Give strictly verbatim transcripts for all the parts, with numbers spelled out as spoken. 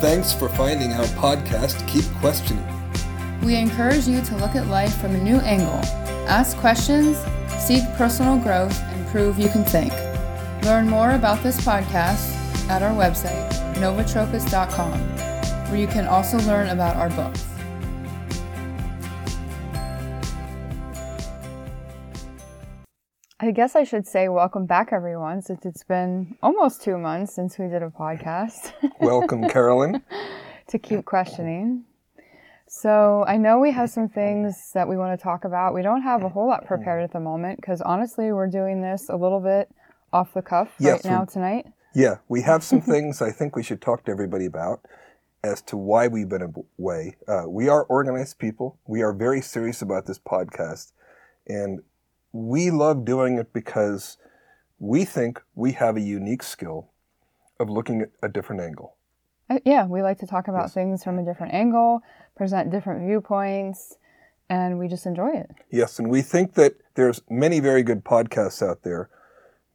Thanks for finding our podcast, Keep Questioning. We encourage you to look at life from a new angle, ask questions, seek personal growth, and prove you can think. Learn more about this podcast at our website, nova tropis dot com, where you can also learn about our books. I guess I should say welcome back, everyone, since it's been almost two months since we did a podcast. Welcome, Carolyn. To Keep Questioning. So I know we have some things that we want to talk about. We don't have a whole lot prepared at the moment because, honestly, we're doing this a little bit off the cuff yes, right now we, tonight. Yeah, we have some things I think we should talk to everybody about as to why we've been away. Uh, we are organized people. We are very serious about this podcast, and we love doing it because we think we have a unique skill of looking at a different angle. Uh, yeah, we like to talk about yes. things from a different angle, present different viewpoints, and we just enjoy it. Yes, and we think that there's many very good podcasts out there,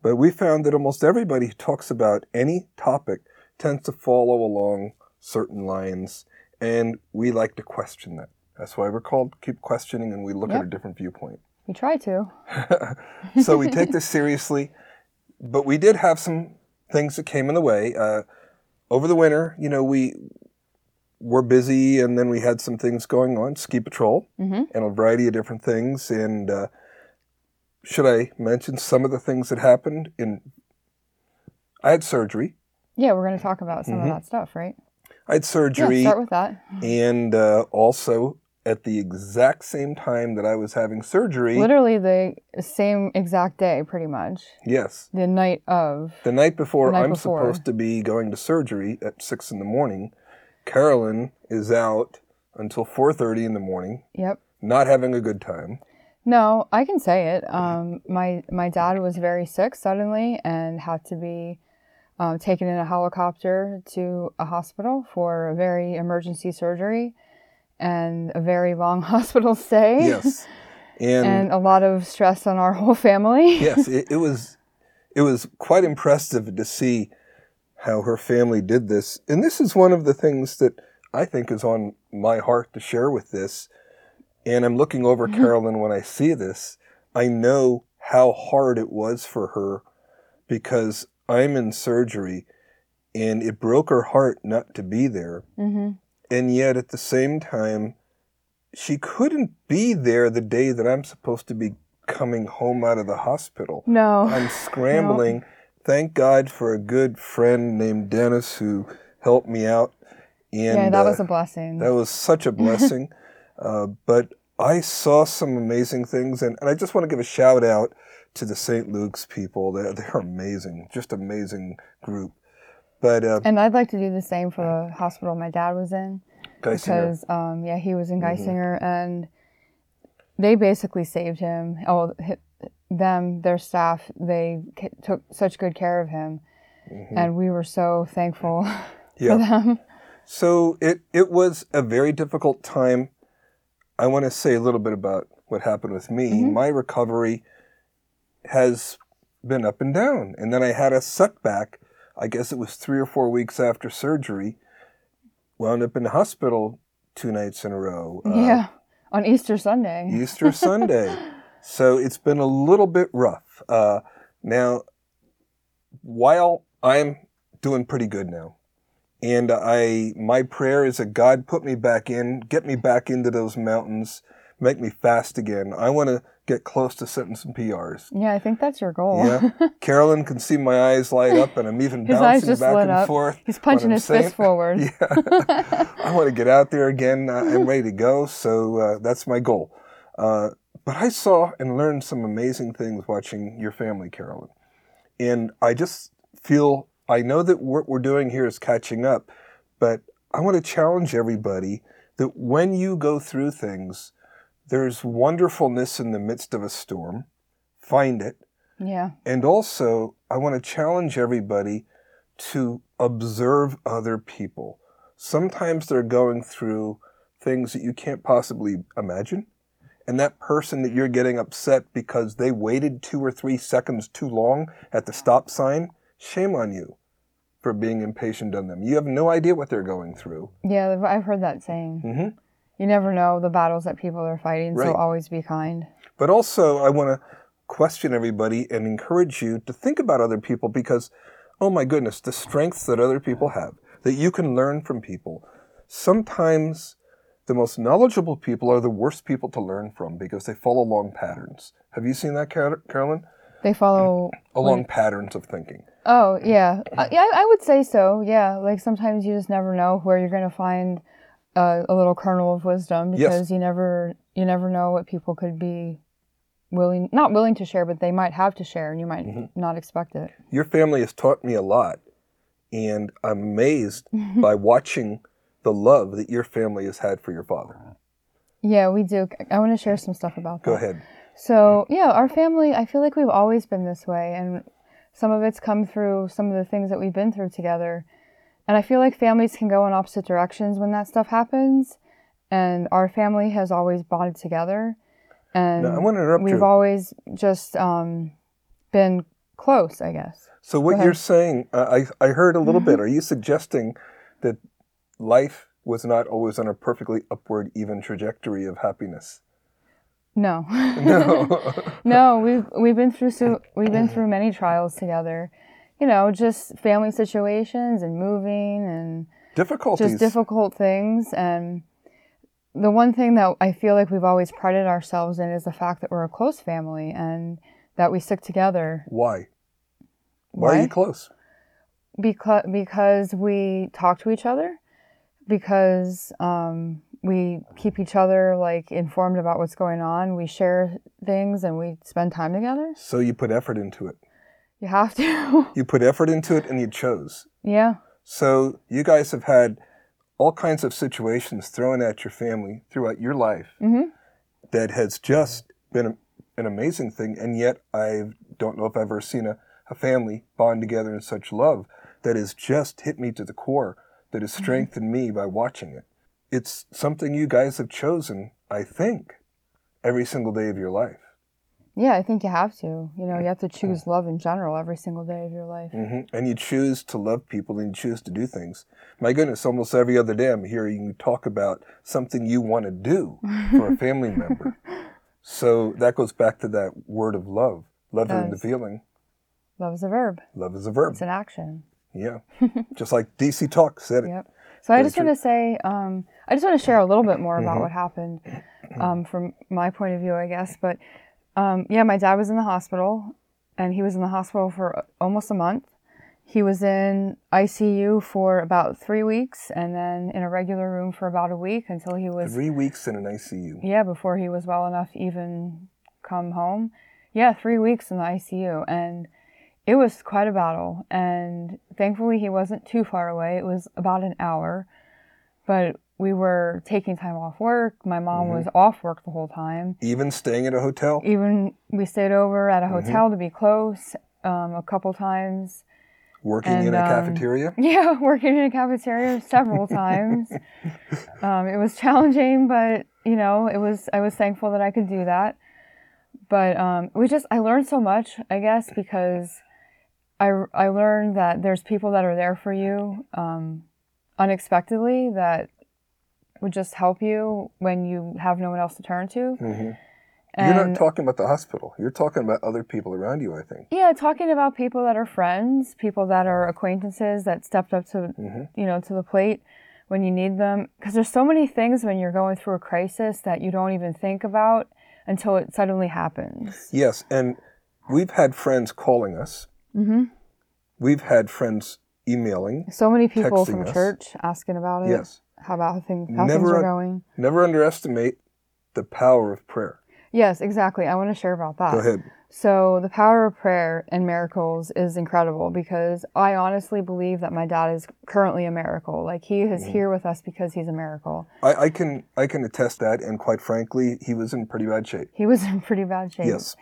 but we found that almost everybody who talks about any topic tends to follow along certain lines, and we like to question that. That's why we're called Keep Questioning, and we look yep. at a different viewpoint. We try to. So we take this seriously, but we did have some things that came in the way. Uh, over the winter, you know, we were busy, and then we had some things going on, ski patrol, mm-hmm. and a variety of different things. And uh, should I mention some of the things that happened? In I had surgery. Yeah, we're going to talk about some mm-hmm. of that stuff, right? I had surgery. Yeah, start with that. And uh, also... at the exact same time that I was having surgery. Literally the same exact day, pretty much. Yes. The night of. The night before the night I'm before. supposed to be going to surgery at six in the morning. Carolyn is out until four thirty in the morning. Yep. Not having a good time. No, I can say it. Um, my, my dad was very sick suddenly and had to be um, taken in a helicopter to a hospital for a very emergency surgery. And a very long hospital stay. Yes. And, and a lot of stress on our whole family. Yes, it, it was it was quite impressive to see how her family did this. And this is one of the things that I think is on my heart to share with this. And I'm looking over Carolyn when I see this. I know how hard it was for her because I'm in surgery and it broke her heart not to be there. Mm-hmm. And yet, at the same time, she couldn't be there the day that I'm supposed to be coming home out of the hospital. No. I'm scrambling. No. Thank God for a good friend named Dennis who helped me out. And, yeah, that uh, was a blessing. That was such a blessing. uh, but I saw some amazing things. And, and I just want to give a shout out to the Saint Luke's people. They're, they're amazing, just amazing group. But, uh, and I'd like to do the same for the hospital my dad was in. Geisinger. Because, um, yeah, he was in Geisinger, mm-hmm. and they basically saved him. Oh, them, their staff, they c- took such good care of him, mm-hmm. and we were so thankful yeah. for them. So it, it was a very difficult time. I want to say a little bit about what happened with me. Mm-hmm. My recovery has been up and down, and then I had a setback. I guess it was three or four weeks after surgery, wound up in the hospital two nights in a row. Uh, yeah, on Easter Sunday. Easter Sunday. So it's been a little bit rough. Uh, now, while I'm doing pretty good now, and I my prayer is that God put me back in, get me back into those mountains, make me fast again. I want to get close to setting some P Rs. Yeah, I think that's your goal. Yeah. Carolyn can see my eyes light up, and I'm even bouncing back and up. forth. He's punching his saying. fist forward. Yeah. I want to get out there again. I'm ready to go, so uh, that's my goal. Uh, but I saw and learned some amazing things watching your family, Carolyn. And I just feel, I know that what we're doing here is catching up, but I want to challenge everybody that when you go through things, there's wonderfulness in the midst of a storm. Find it. Yeah. And also, I want to challenge everybody to observe other people. Sometimes they're going through things that you can't possibly imagine. And that person that you're getting upset because they waited two or three seconds too long at the stop sign, shame on you. for being impatient on them. You have no idea what they're going through. Yeah, I've heard that saying. Mm-hmm. You never know the battles that people are fighting, right. So always be kind. But also, I want to question everybody and encourage you to think about other people because, oh my goodness, the strengths that other people have, that you can learn from people. Sometimes the most knowledgeable people are the worst people to learn from because they follow long patterns. Have you seen that, Car- Carolyn? They follow... Along like, patterns of thinking. Oh, yeah. Uh, yeah, I would say so, yeah. Like, sometimes you just never know where you're going to find uh, a little kernel of wisdom because yes. you never you never know what people could be willing... Not willing to share, but they might have to share, and you might mm-hmm. not expect it. Your family has taught me a lot, and I'm amazed by watching the love that your family has had for your father. Yeah, we do. I want to share some stuff about that. Go ahead. So, yeah, our family, I feel like we've always been this way, and some of it's come through some of the things that we've been through together. And I feel like families can go in opposite directions when that stuff happens, and our family has always bonded together. And now, I want to interrupt we've you. always just um, been close, I guess. So what you're saying, uh, I, I heard a little bit. Are you suggesting that life was not always on a perfectly upward, even trajectory of happiness? No, no, no. We've we've been through so we've been through many trials together, you know, just family situations and moving and difficulties, just difficult things. And the one thing that I feel like we've always prided ourselves in is the fact that we're a close family and that we stick together. Why? Why, Why? are you close? Because because we talk to each other. Because um, we keep each other like informed about what's going on. We share things and we spend time together. So you put effort into it. You have to. You put effort into it and you chose. Yeah. So you guys have had all kinds of situations thrown at your family throughout your life mm-hmm. that has just been a, an amazing thing. And yet I don't know if I've ever seen a, a family bond together in such love that has just hit me to the core. That has strengthened me by watching it. It's something you guys have chosen, I think, every single day of your life. Yeah, I think you have to. You know, you have to choose love in general every single day of your life. Mm-hmm. And you choose to love people and you choose to do things. My goodness, almost every other day I'm hearing you talk about something you want to do for a family member. So that goes back to that word of love. Love is the feeling. Love is a verb. Love is a verb. It's an action. Yeah, just like D C Talk said it. Yep. So I just want to say, um, I just want to share a little bit more about mm-hmm. what happened um, from my point of view, I guess. But um, yeah, my dad was in the hospital, and he was in the hospital for almost a month. He was in I C U for about three weeks, and then in a regular room for about a week until he was... Three weeks in an I C U. Yeah, before he was well enough to even come home. Yeah, three weeks in the I C U, and... It was quite a battle, and thankfully he wasn't too far away. It was about an hour, but we were taking time off work. My mom mm-hmm. was off work the whole time. Even staying at a hotel? Even we stayed over at a hotel mm-hmm. to be close um, a couple times. Working and, in a um, cafeteria? Yeah, working in a cafeteria several times. Um, it was challenging, but, you know, it was. I was thankful that I could do that. But um, we just I learned so much, I guess, because... I, I learned that there's people that are there for you um, unexpectedly that would just help you when you have no one else to turn to. Mm-hmm. And you're not talking about the hospital. You're talking about other people around you, I think. Yeah, talking about people that are friends, people that are acquaintances that stepped up to mm-hmm. you know to the plate when you need them. Because there's so many things when you're going through a crisis that you don't even think about until it suddenly happens. Yes, and we've had friends calling us. Mm-hmm. We've had friends emailing. So many people from us. Church asking about it. Yes. How about things, how never, things are going. Never underestimate the power of prayer. Yes, exactly. I want to share about that. Go ahead. So the power of prayer and miracles is incredible because I honestly believe that my dad is currently a miracle. Like he is mm-hmm. here with us because he's a miracle. I, I can I can attest that, and quite frankly, he was in pretty bad shape. He was in pretty bad shape. Yes.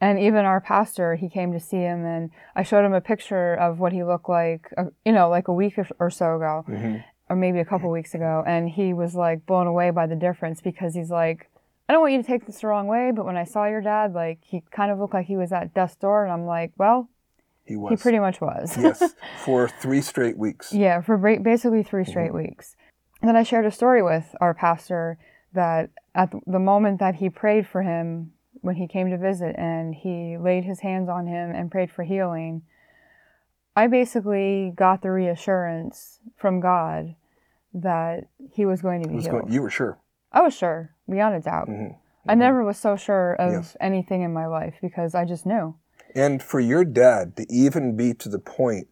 And even our pastor, he came to see him, and I showed him a picture of what he looked like, you know, like a week or so ago, mm-hmm. or maybe a couple weeks ago. And he was like blown away by the difference because he's like, I don't want you to take this the wrong way, but when I saw your dad, like he kind of looked like he was at death's door. And I'm like, well, He was. He pretty much was. Yes, for three straight weeks. Yeah, for basically three straight mm-hmm. weeks. And then I shared a story with our pastor that at the moment that he prayed for him, when he came to visit and he laid his hands on him and prayed for healing, I basically got the reassurance from God that he was going to be healed. Going, you were sure? I was sure, beyond a doubt. Mm-hmm. Mm-hmm. I never was so sure of yes. anything in my life because I just knew. And for your dad to even be to the point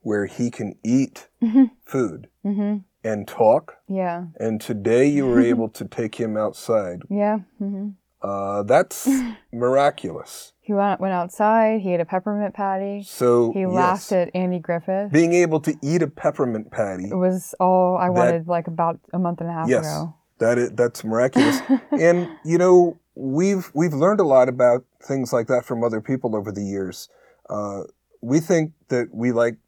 where he can eat mm-hmm. food mm-hmm. and talk. Yeah. And today you were able to take him outside. Yeah. Mm-hmm. Uh, that's miraculous. He went outside. He ate a peppermint patty. So he laughed yes. at Andy Griffith. Being able to eat a peppermint patty. It was all I that, wanted like about a month and a half yes, ago. That is, that's miraculous. And, you know, we've we've learned a lot about things like that from other people over the years. Uh, we think that we like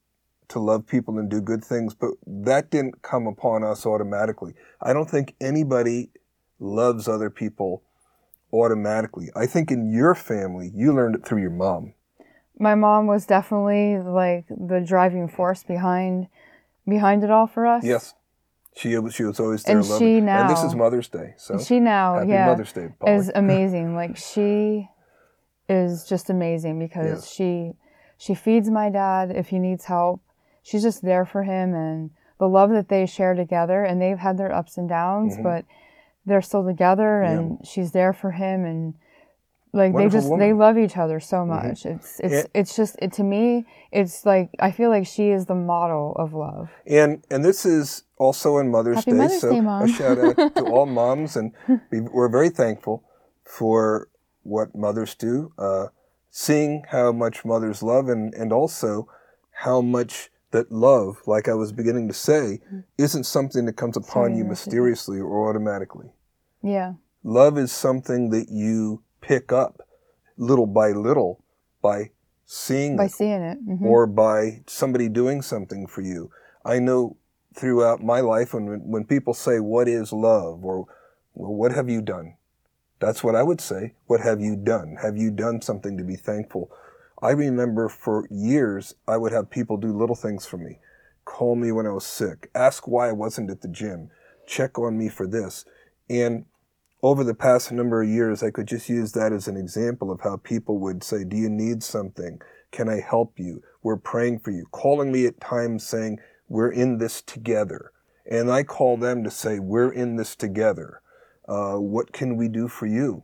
to love people and do good things, but that didn't come upon us automatically. I don't think anybody loves other people automatically. I think in your family, you learned it through your mom. My mom was definitely like the driving force behind behind it all for us. Yes. She, she was always there and loving. She now, and this is Mother's Day. So she now, happy yeah, Mother's Day, Polly. Is amazing. Like she is just amazing because yes. she she feeds my dad if he needs help. She's just there for him, and the love that they share together, and they've had their ups and downs, mm-hmm. but they're still together, and yeah. she's there for him, and like Wonderful they just woman. They love each other so much. Mm-hmm. It's it's it, it's just it, to me, it's like I feel like she is the model of love. And and this is also on Mother's Happy Day, Mother's so Day, Mom. A shout out to all moms, and we're very thankful for what mothers do. Uh, seeing how much mothers love, and and also how much. That love, like I was beginning to say, isn't something that comes upon you mysteriously or automatically. Yeah. Love is something that you pick up little by little by seeing by it. By seeing it. Mm-hmm. Or by somebody doing something for you. I know throughout my life when when people say, what is love? Or, well, what have you done? That's what I would say. What have you done? Have you done something to be thankful for? I remember for years, I would have people do little things for me. Call me when I was sick. Ask why I wasn't at the gym. Check on me for this. And over the past number of years, I could just use that as an example of how people would say, do you need something? Can I help you? We're praying for you. Calling me at times saying, we're in this together. And I call them to say, we're in this together. Uh, what can we do for you?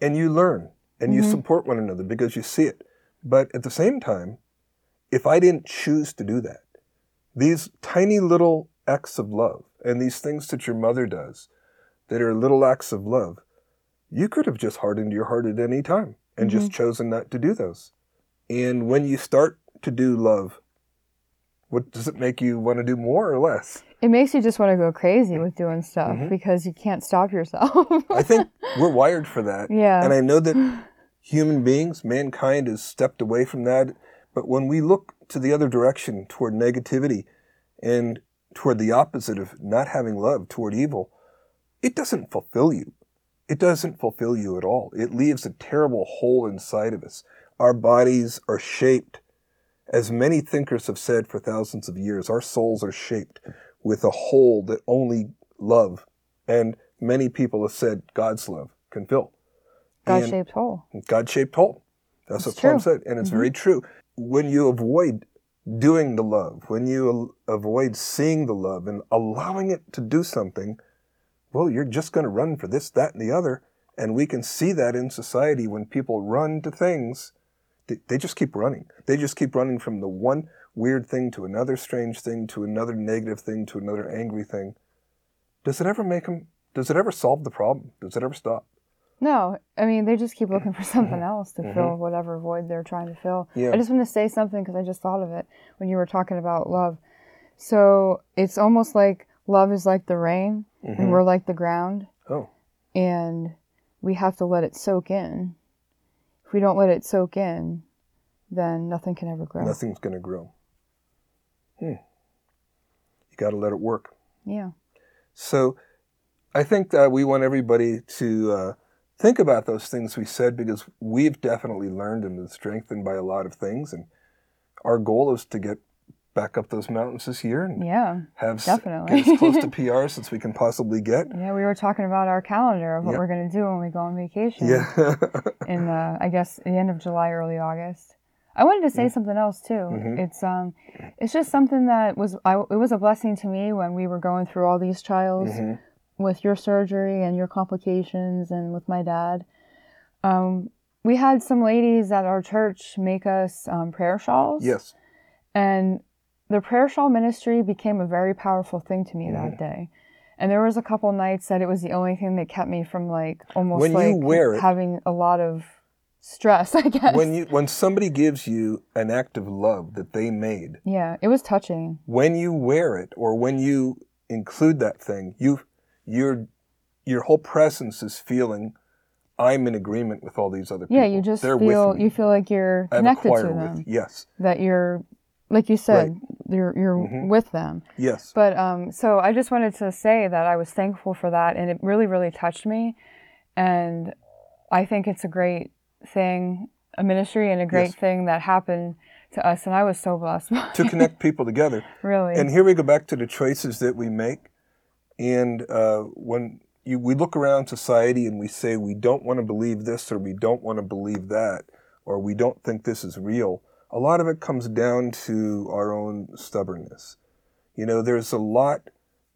And you learn and mm-hmm. you support one another because you see it. But at the same time, if I didn't choose to do that, these tiny little acts of love and these things that your mother does that are little acts of love, you could have just hardened your heart at any time and mm-hmm. just chosen not to do those. And when you start to do love, what does it make you want to do more or less? It makes you just want to go crazy with doing stuff mm-hmm. because you can't stop yourself. I think we're wired for that. Yeah. And I know that... Human beings, mankind has stepped away from that. But when we look to the other direction, toward negativity and toward the opposite of not having love, toward evil, it doesn't fulfill you. It doesn't fulfill you at all. It leaves a terrible hole inside of us. Our bodies are shaped, as many thinkers have said for thousands of years, our souls are shaped with a hole that only love, and many people have said God's love, can fill. God-shaped hole. God-shaped hole. That's what Plum said, and it's mm-hmm. very true. When you avoid doing the love, when you avoid seeing the love and allowing it to do something, well, you're just going to run for this, that, and the other, and we can see that in society when people run to things, they, they just keep running. They just keep running from the one weird thing to another strange thing to another negative thing to another angry thing. Does it ever make them, does it ever solve the problem? Does it ever stop? No, I mean, they just keep looking for something else to mm-hmm. fill whatever void they're trying to fill. Yeah. I just want to say something because I just thought of it when you were talking about love. So it's almost like love is like the rain mm-hmm. and we're like the ground. Oh. And we have to let it soak in. If we don't let it soak in, then nothing can ever grow. Nothing's going to grow. Hmm. You got to let it work. Yeah. So I think that we want everybody to... Uh, think about those things we said, because we've definitely learned and been strengthened by a lot of things. And our goal is to get back up those mountains this year and yeah, have definitely. Get as close to P R since we can possibly get. Yeah, we were talking about our calendar of what yep. we're going to do when we go on vacation. Yeah. in uh, I guess the end of July, early August. I wanted to say yeah. something else too. Mm-hmm. It's um, it's just something that was I, it was a blessing to me when we were going through all these trials mm-hmm. with your surgery and your complications and with my dad. Um, we had some ladies at our church make us um, prayer shawls. Yes. And the prayer shawl ministry became a very powerful thing to me yeah. that day. And there was a couple nights that it was the only thing that kept me from like almost when like you wear it, having a lot of stress, I guess. When you when somebody gives you an act of love that they made. Yeah, it was touching. When you wear it or when you include that thing, you your your whole presence is feeling I'm in agreement with all these other people. Yeah, you just They're feel you feel like you're connected to them. With, yes. That you're Like you said, right. you're you're mm-hmm. with them. Yes. But um, so I just wanted to say that I was thankful for that, and it really, really touched me. And I think it's a great thing, a ministry, and a great yes. thing that happened to us. And I was so blessed to connect people together. Really. And here we go back to the choices that we make. And uh, when you, we look around society and we say we don't want to believe this, or we don't want to believe that, or we don't think this is real. A lot of it comes down to our own stubbornness. You know, there's a lot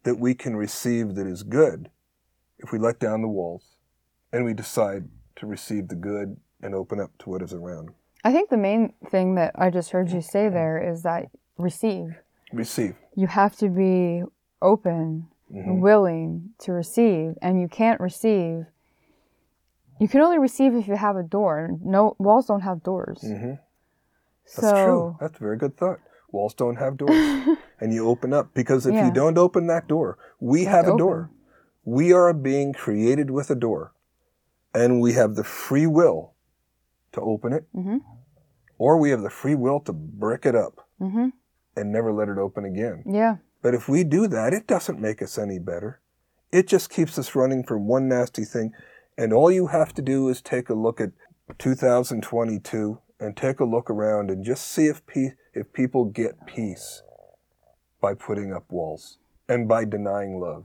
that we can receive that is good if we let down the walls and we decide to receive the good and open up to what is around. I think the main thing that I just heard you say there is that receive. Receive. You have to be open, mm-hmm. willing to receive, and you can't receive. You can only receive if you have a door. No, walls don't have doors. Mm-hmm. That's so, true. That's a very good thought. Walls don't have doors. And you open up. Because if yeah. you don't open that door, we have a open. door. We are being created with a door. And we have the free will to open it. Mm-hmm. Or we have the free will to brick it up mm-hmm. and never let it open again. Yeah. But if we do that, it doesn't make us any better. It just keeps us running from one nasty thing. And all you have to do is take a look at two thousand twenty-two and take a look around and just see if pe- if people get peace by putting up walls and by denying love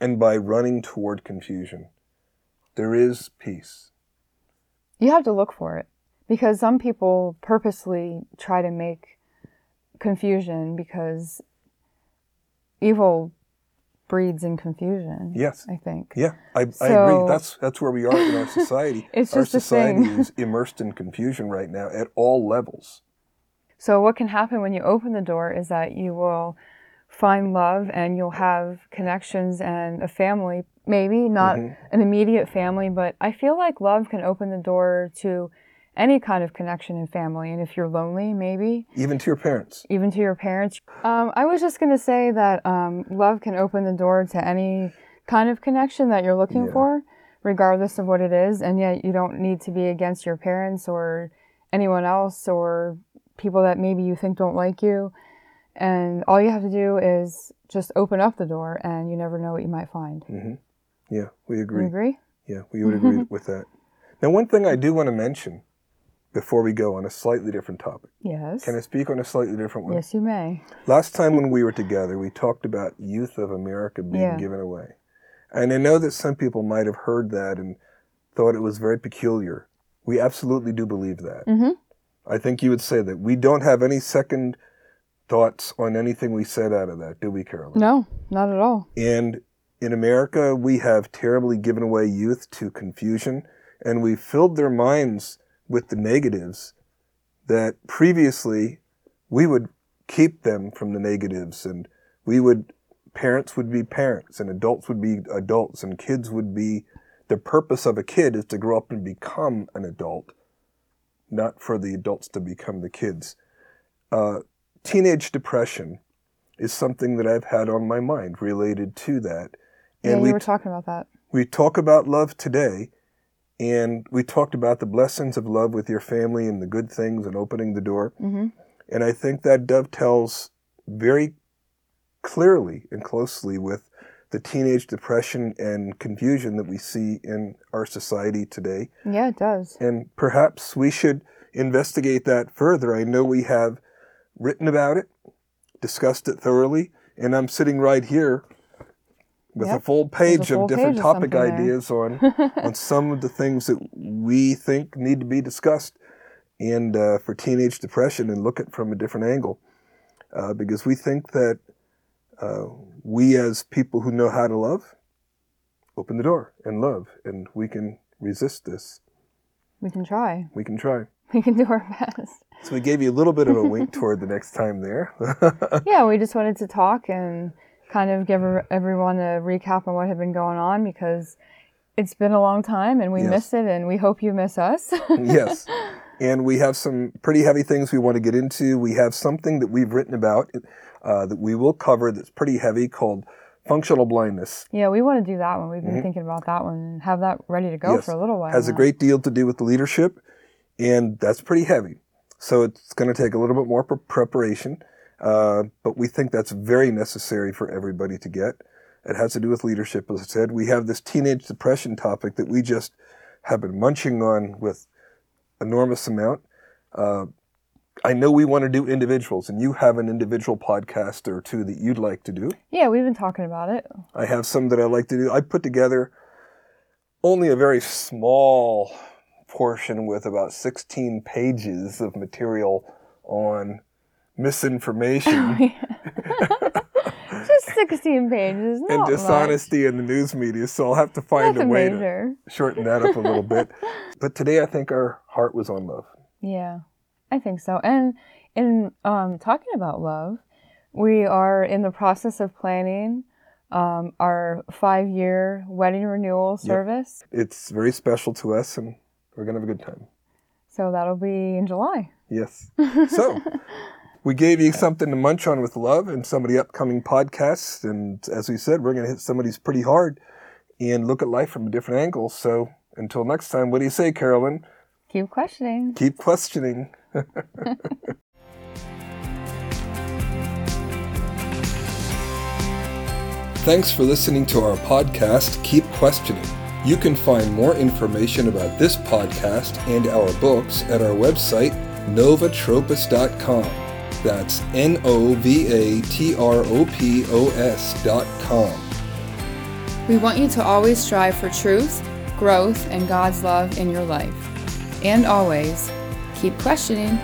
and by running toward confusion. There is peace. You have to look for it, because some people purposely try to make confusion, because evil breeds in confusion. Yes, I think. Yeah, I, so, I agree. That's that's where we are in our society. It's just our society is immersed in confusion right now at all levels. So what can happen when you open the door is that you will find love, and you'll have connections and a family. Maybe not mm-hmm. an immediate family, but I feel like love can open the door to any kind of connection in family. And if you're lonely, maybe. Even to your parents. Even to your parents. Um, I was just going to say that um, love can open the door to any kind of connection that you're looking yeah. for, regardless of what it is. And yet you don't need to be against your parents or anyone else or people that maybe you think don't like you. And all you have to do is just open up the door, and you never know what you might find. Mm-hmm. Yeah, we agree. You agree? Yeah, we would agree with that. Now, one thing I do want to mention before we go on a slightly different topic. Yes. Can I speak on a slightly different one? Yes, you may. Last time when we were together, we talked about Youth of America being yeah. given away. And I know that some people might have heard that and thought it was very peculiar. We absolutely do believe that. Mm-hmm. I think you would say that. We don't have any second thoughts on anything we said out of that, do we, Carolyn? No, not at all. And in America, we have terribly given away youth to confusion, and we've filled their minds with the negatives that previously we would keep them from the negatives, and we would, parents would be parents, and adults would be adults, and kids would be, the purpose of a kid is to grow up and become an adult, not for the adults to become the kids. Uh, teenage depression is something that I've had on my mind related to that. And yeah, we were talking about that. We talk about love today. And we talked about the blessings of love with your family and the good things and opening the door. Mm-hmm. And I think that dovetails very clearly and closely with the teenage depression and confusion that we see in our society today. Yeah, it does. And perhaps we should investigate that further. I know we have written about it, discussed it thoroughly, and I'm sitting right here with yep. a full page a full of different page topic ideas on, on some of the things that we think need to be discussed and uh, for teenage depression, and look at from a different angle. Uh, because we think that uh, we as people who know how to love, open the door and love, and we can resist this. We can try. We can try. We can do our best. So we gave you a little bit of a wink toward the next time there. Yeah, we just wanted to talk and kind of give everyone a recap on what had been going on, because it's been a long time and we yes. miss it, and we hope you miss us. Yes. And we have some pretty heavy things we want to get into. We have something that we've written about uh, that we will cover that's pretty heavy, called functional blindness. Yeah, we want to do that one. We've been mm-hmm. thinking about that one and have that ready to go yes. for a little while. Has now. a great deal to do with the leadership, and that's pretty heavy. So it's going to take a little bit more pre- preparation, uh, but we think that's very necessary for everybody to get. It has to do with leadership, as I said. We have this teenage depression topic that we just have been munching on with enormous amount. Uh, I know we want to do individuals, and you have an individual podcast or two that you'd like to do. Yeah, we've been talking about it. I have some that I like to do. I put together only a very small portion with about sixteen pages of material on misinformation. Oh, yeah. Just sixteen pages, not and dishonesty much. In the news media, so I'll have to find Nothing a way major. to shorten that up a little bit. But today I think our heart was on love. Yeah, I think so. And in um, talking about love, we are in the process of planning um, our five-year wedding renewal service. Yep. It's very special to us, and we're going to have a good time. So that'll be in July. Yes. So... we gave you something to munch on with love and some of the upcoming podcasts. And as we said, we're going to hit some of these pretty hard and look at life from a different angle. So until next time, what do you say, Carolyn? Keep questioning. Keep questioning. Thanks for listening to our podcast, Keep Questioning. You can find more information about this podcast and our books at our website, nova tropis dot com. That's N O V A T R O P O S dot com. We want you to always strive for truth, growth, and God's love in your life. And always, keep questioning.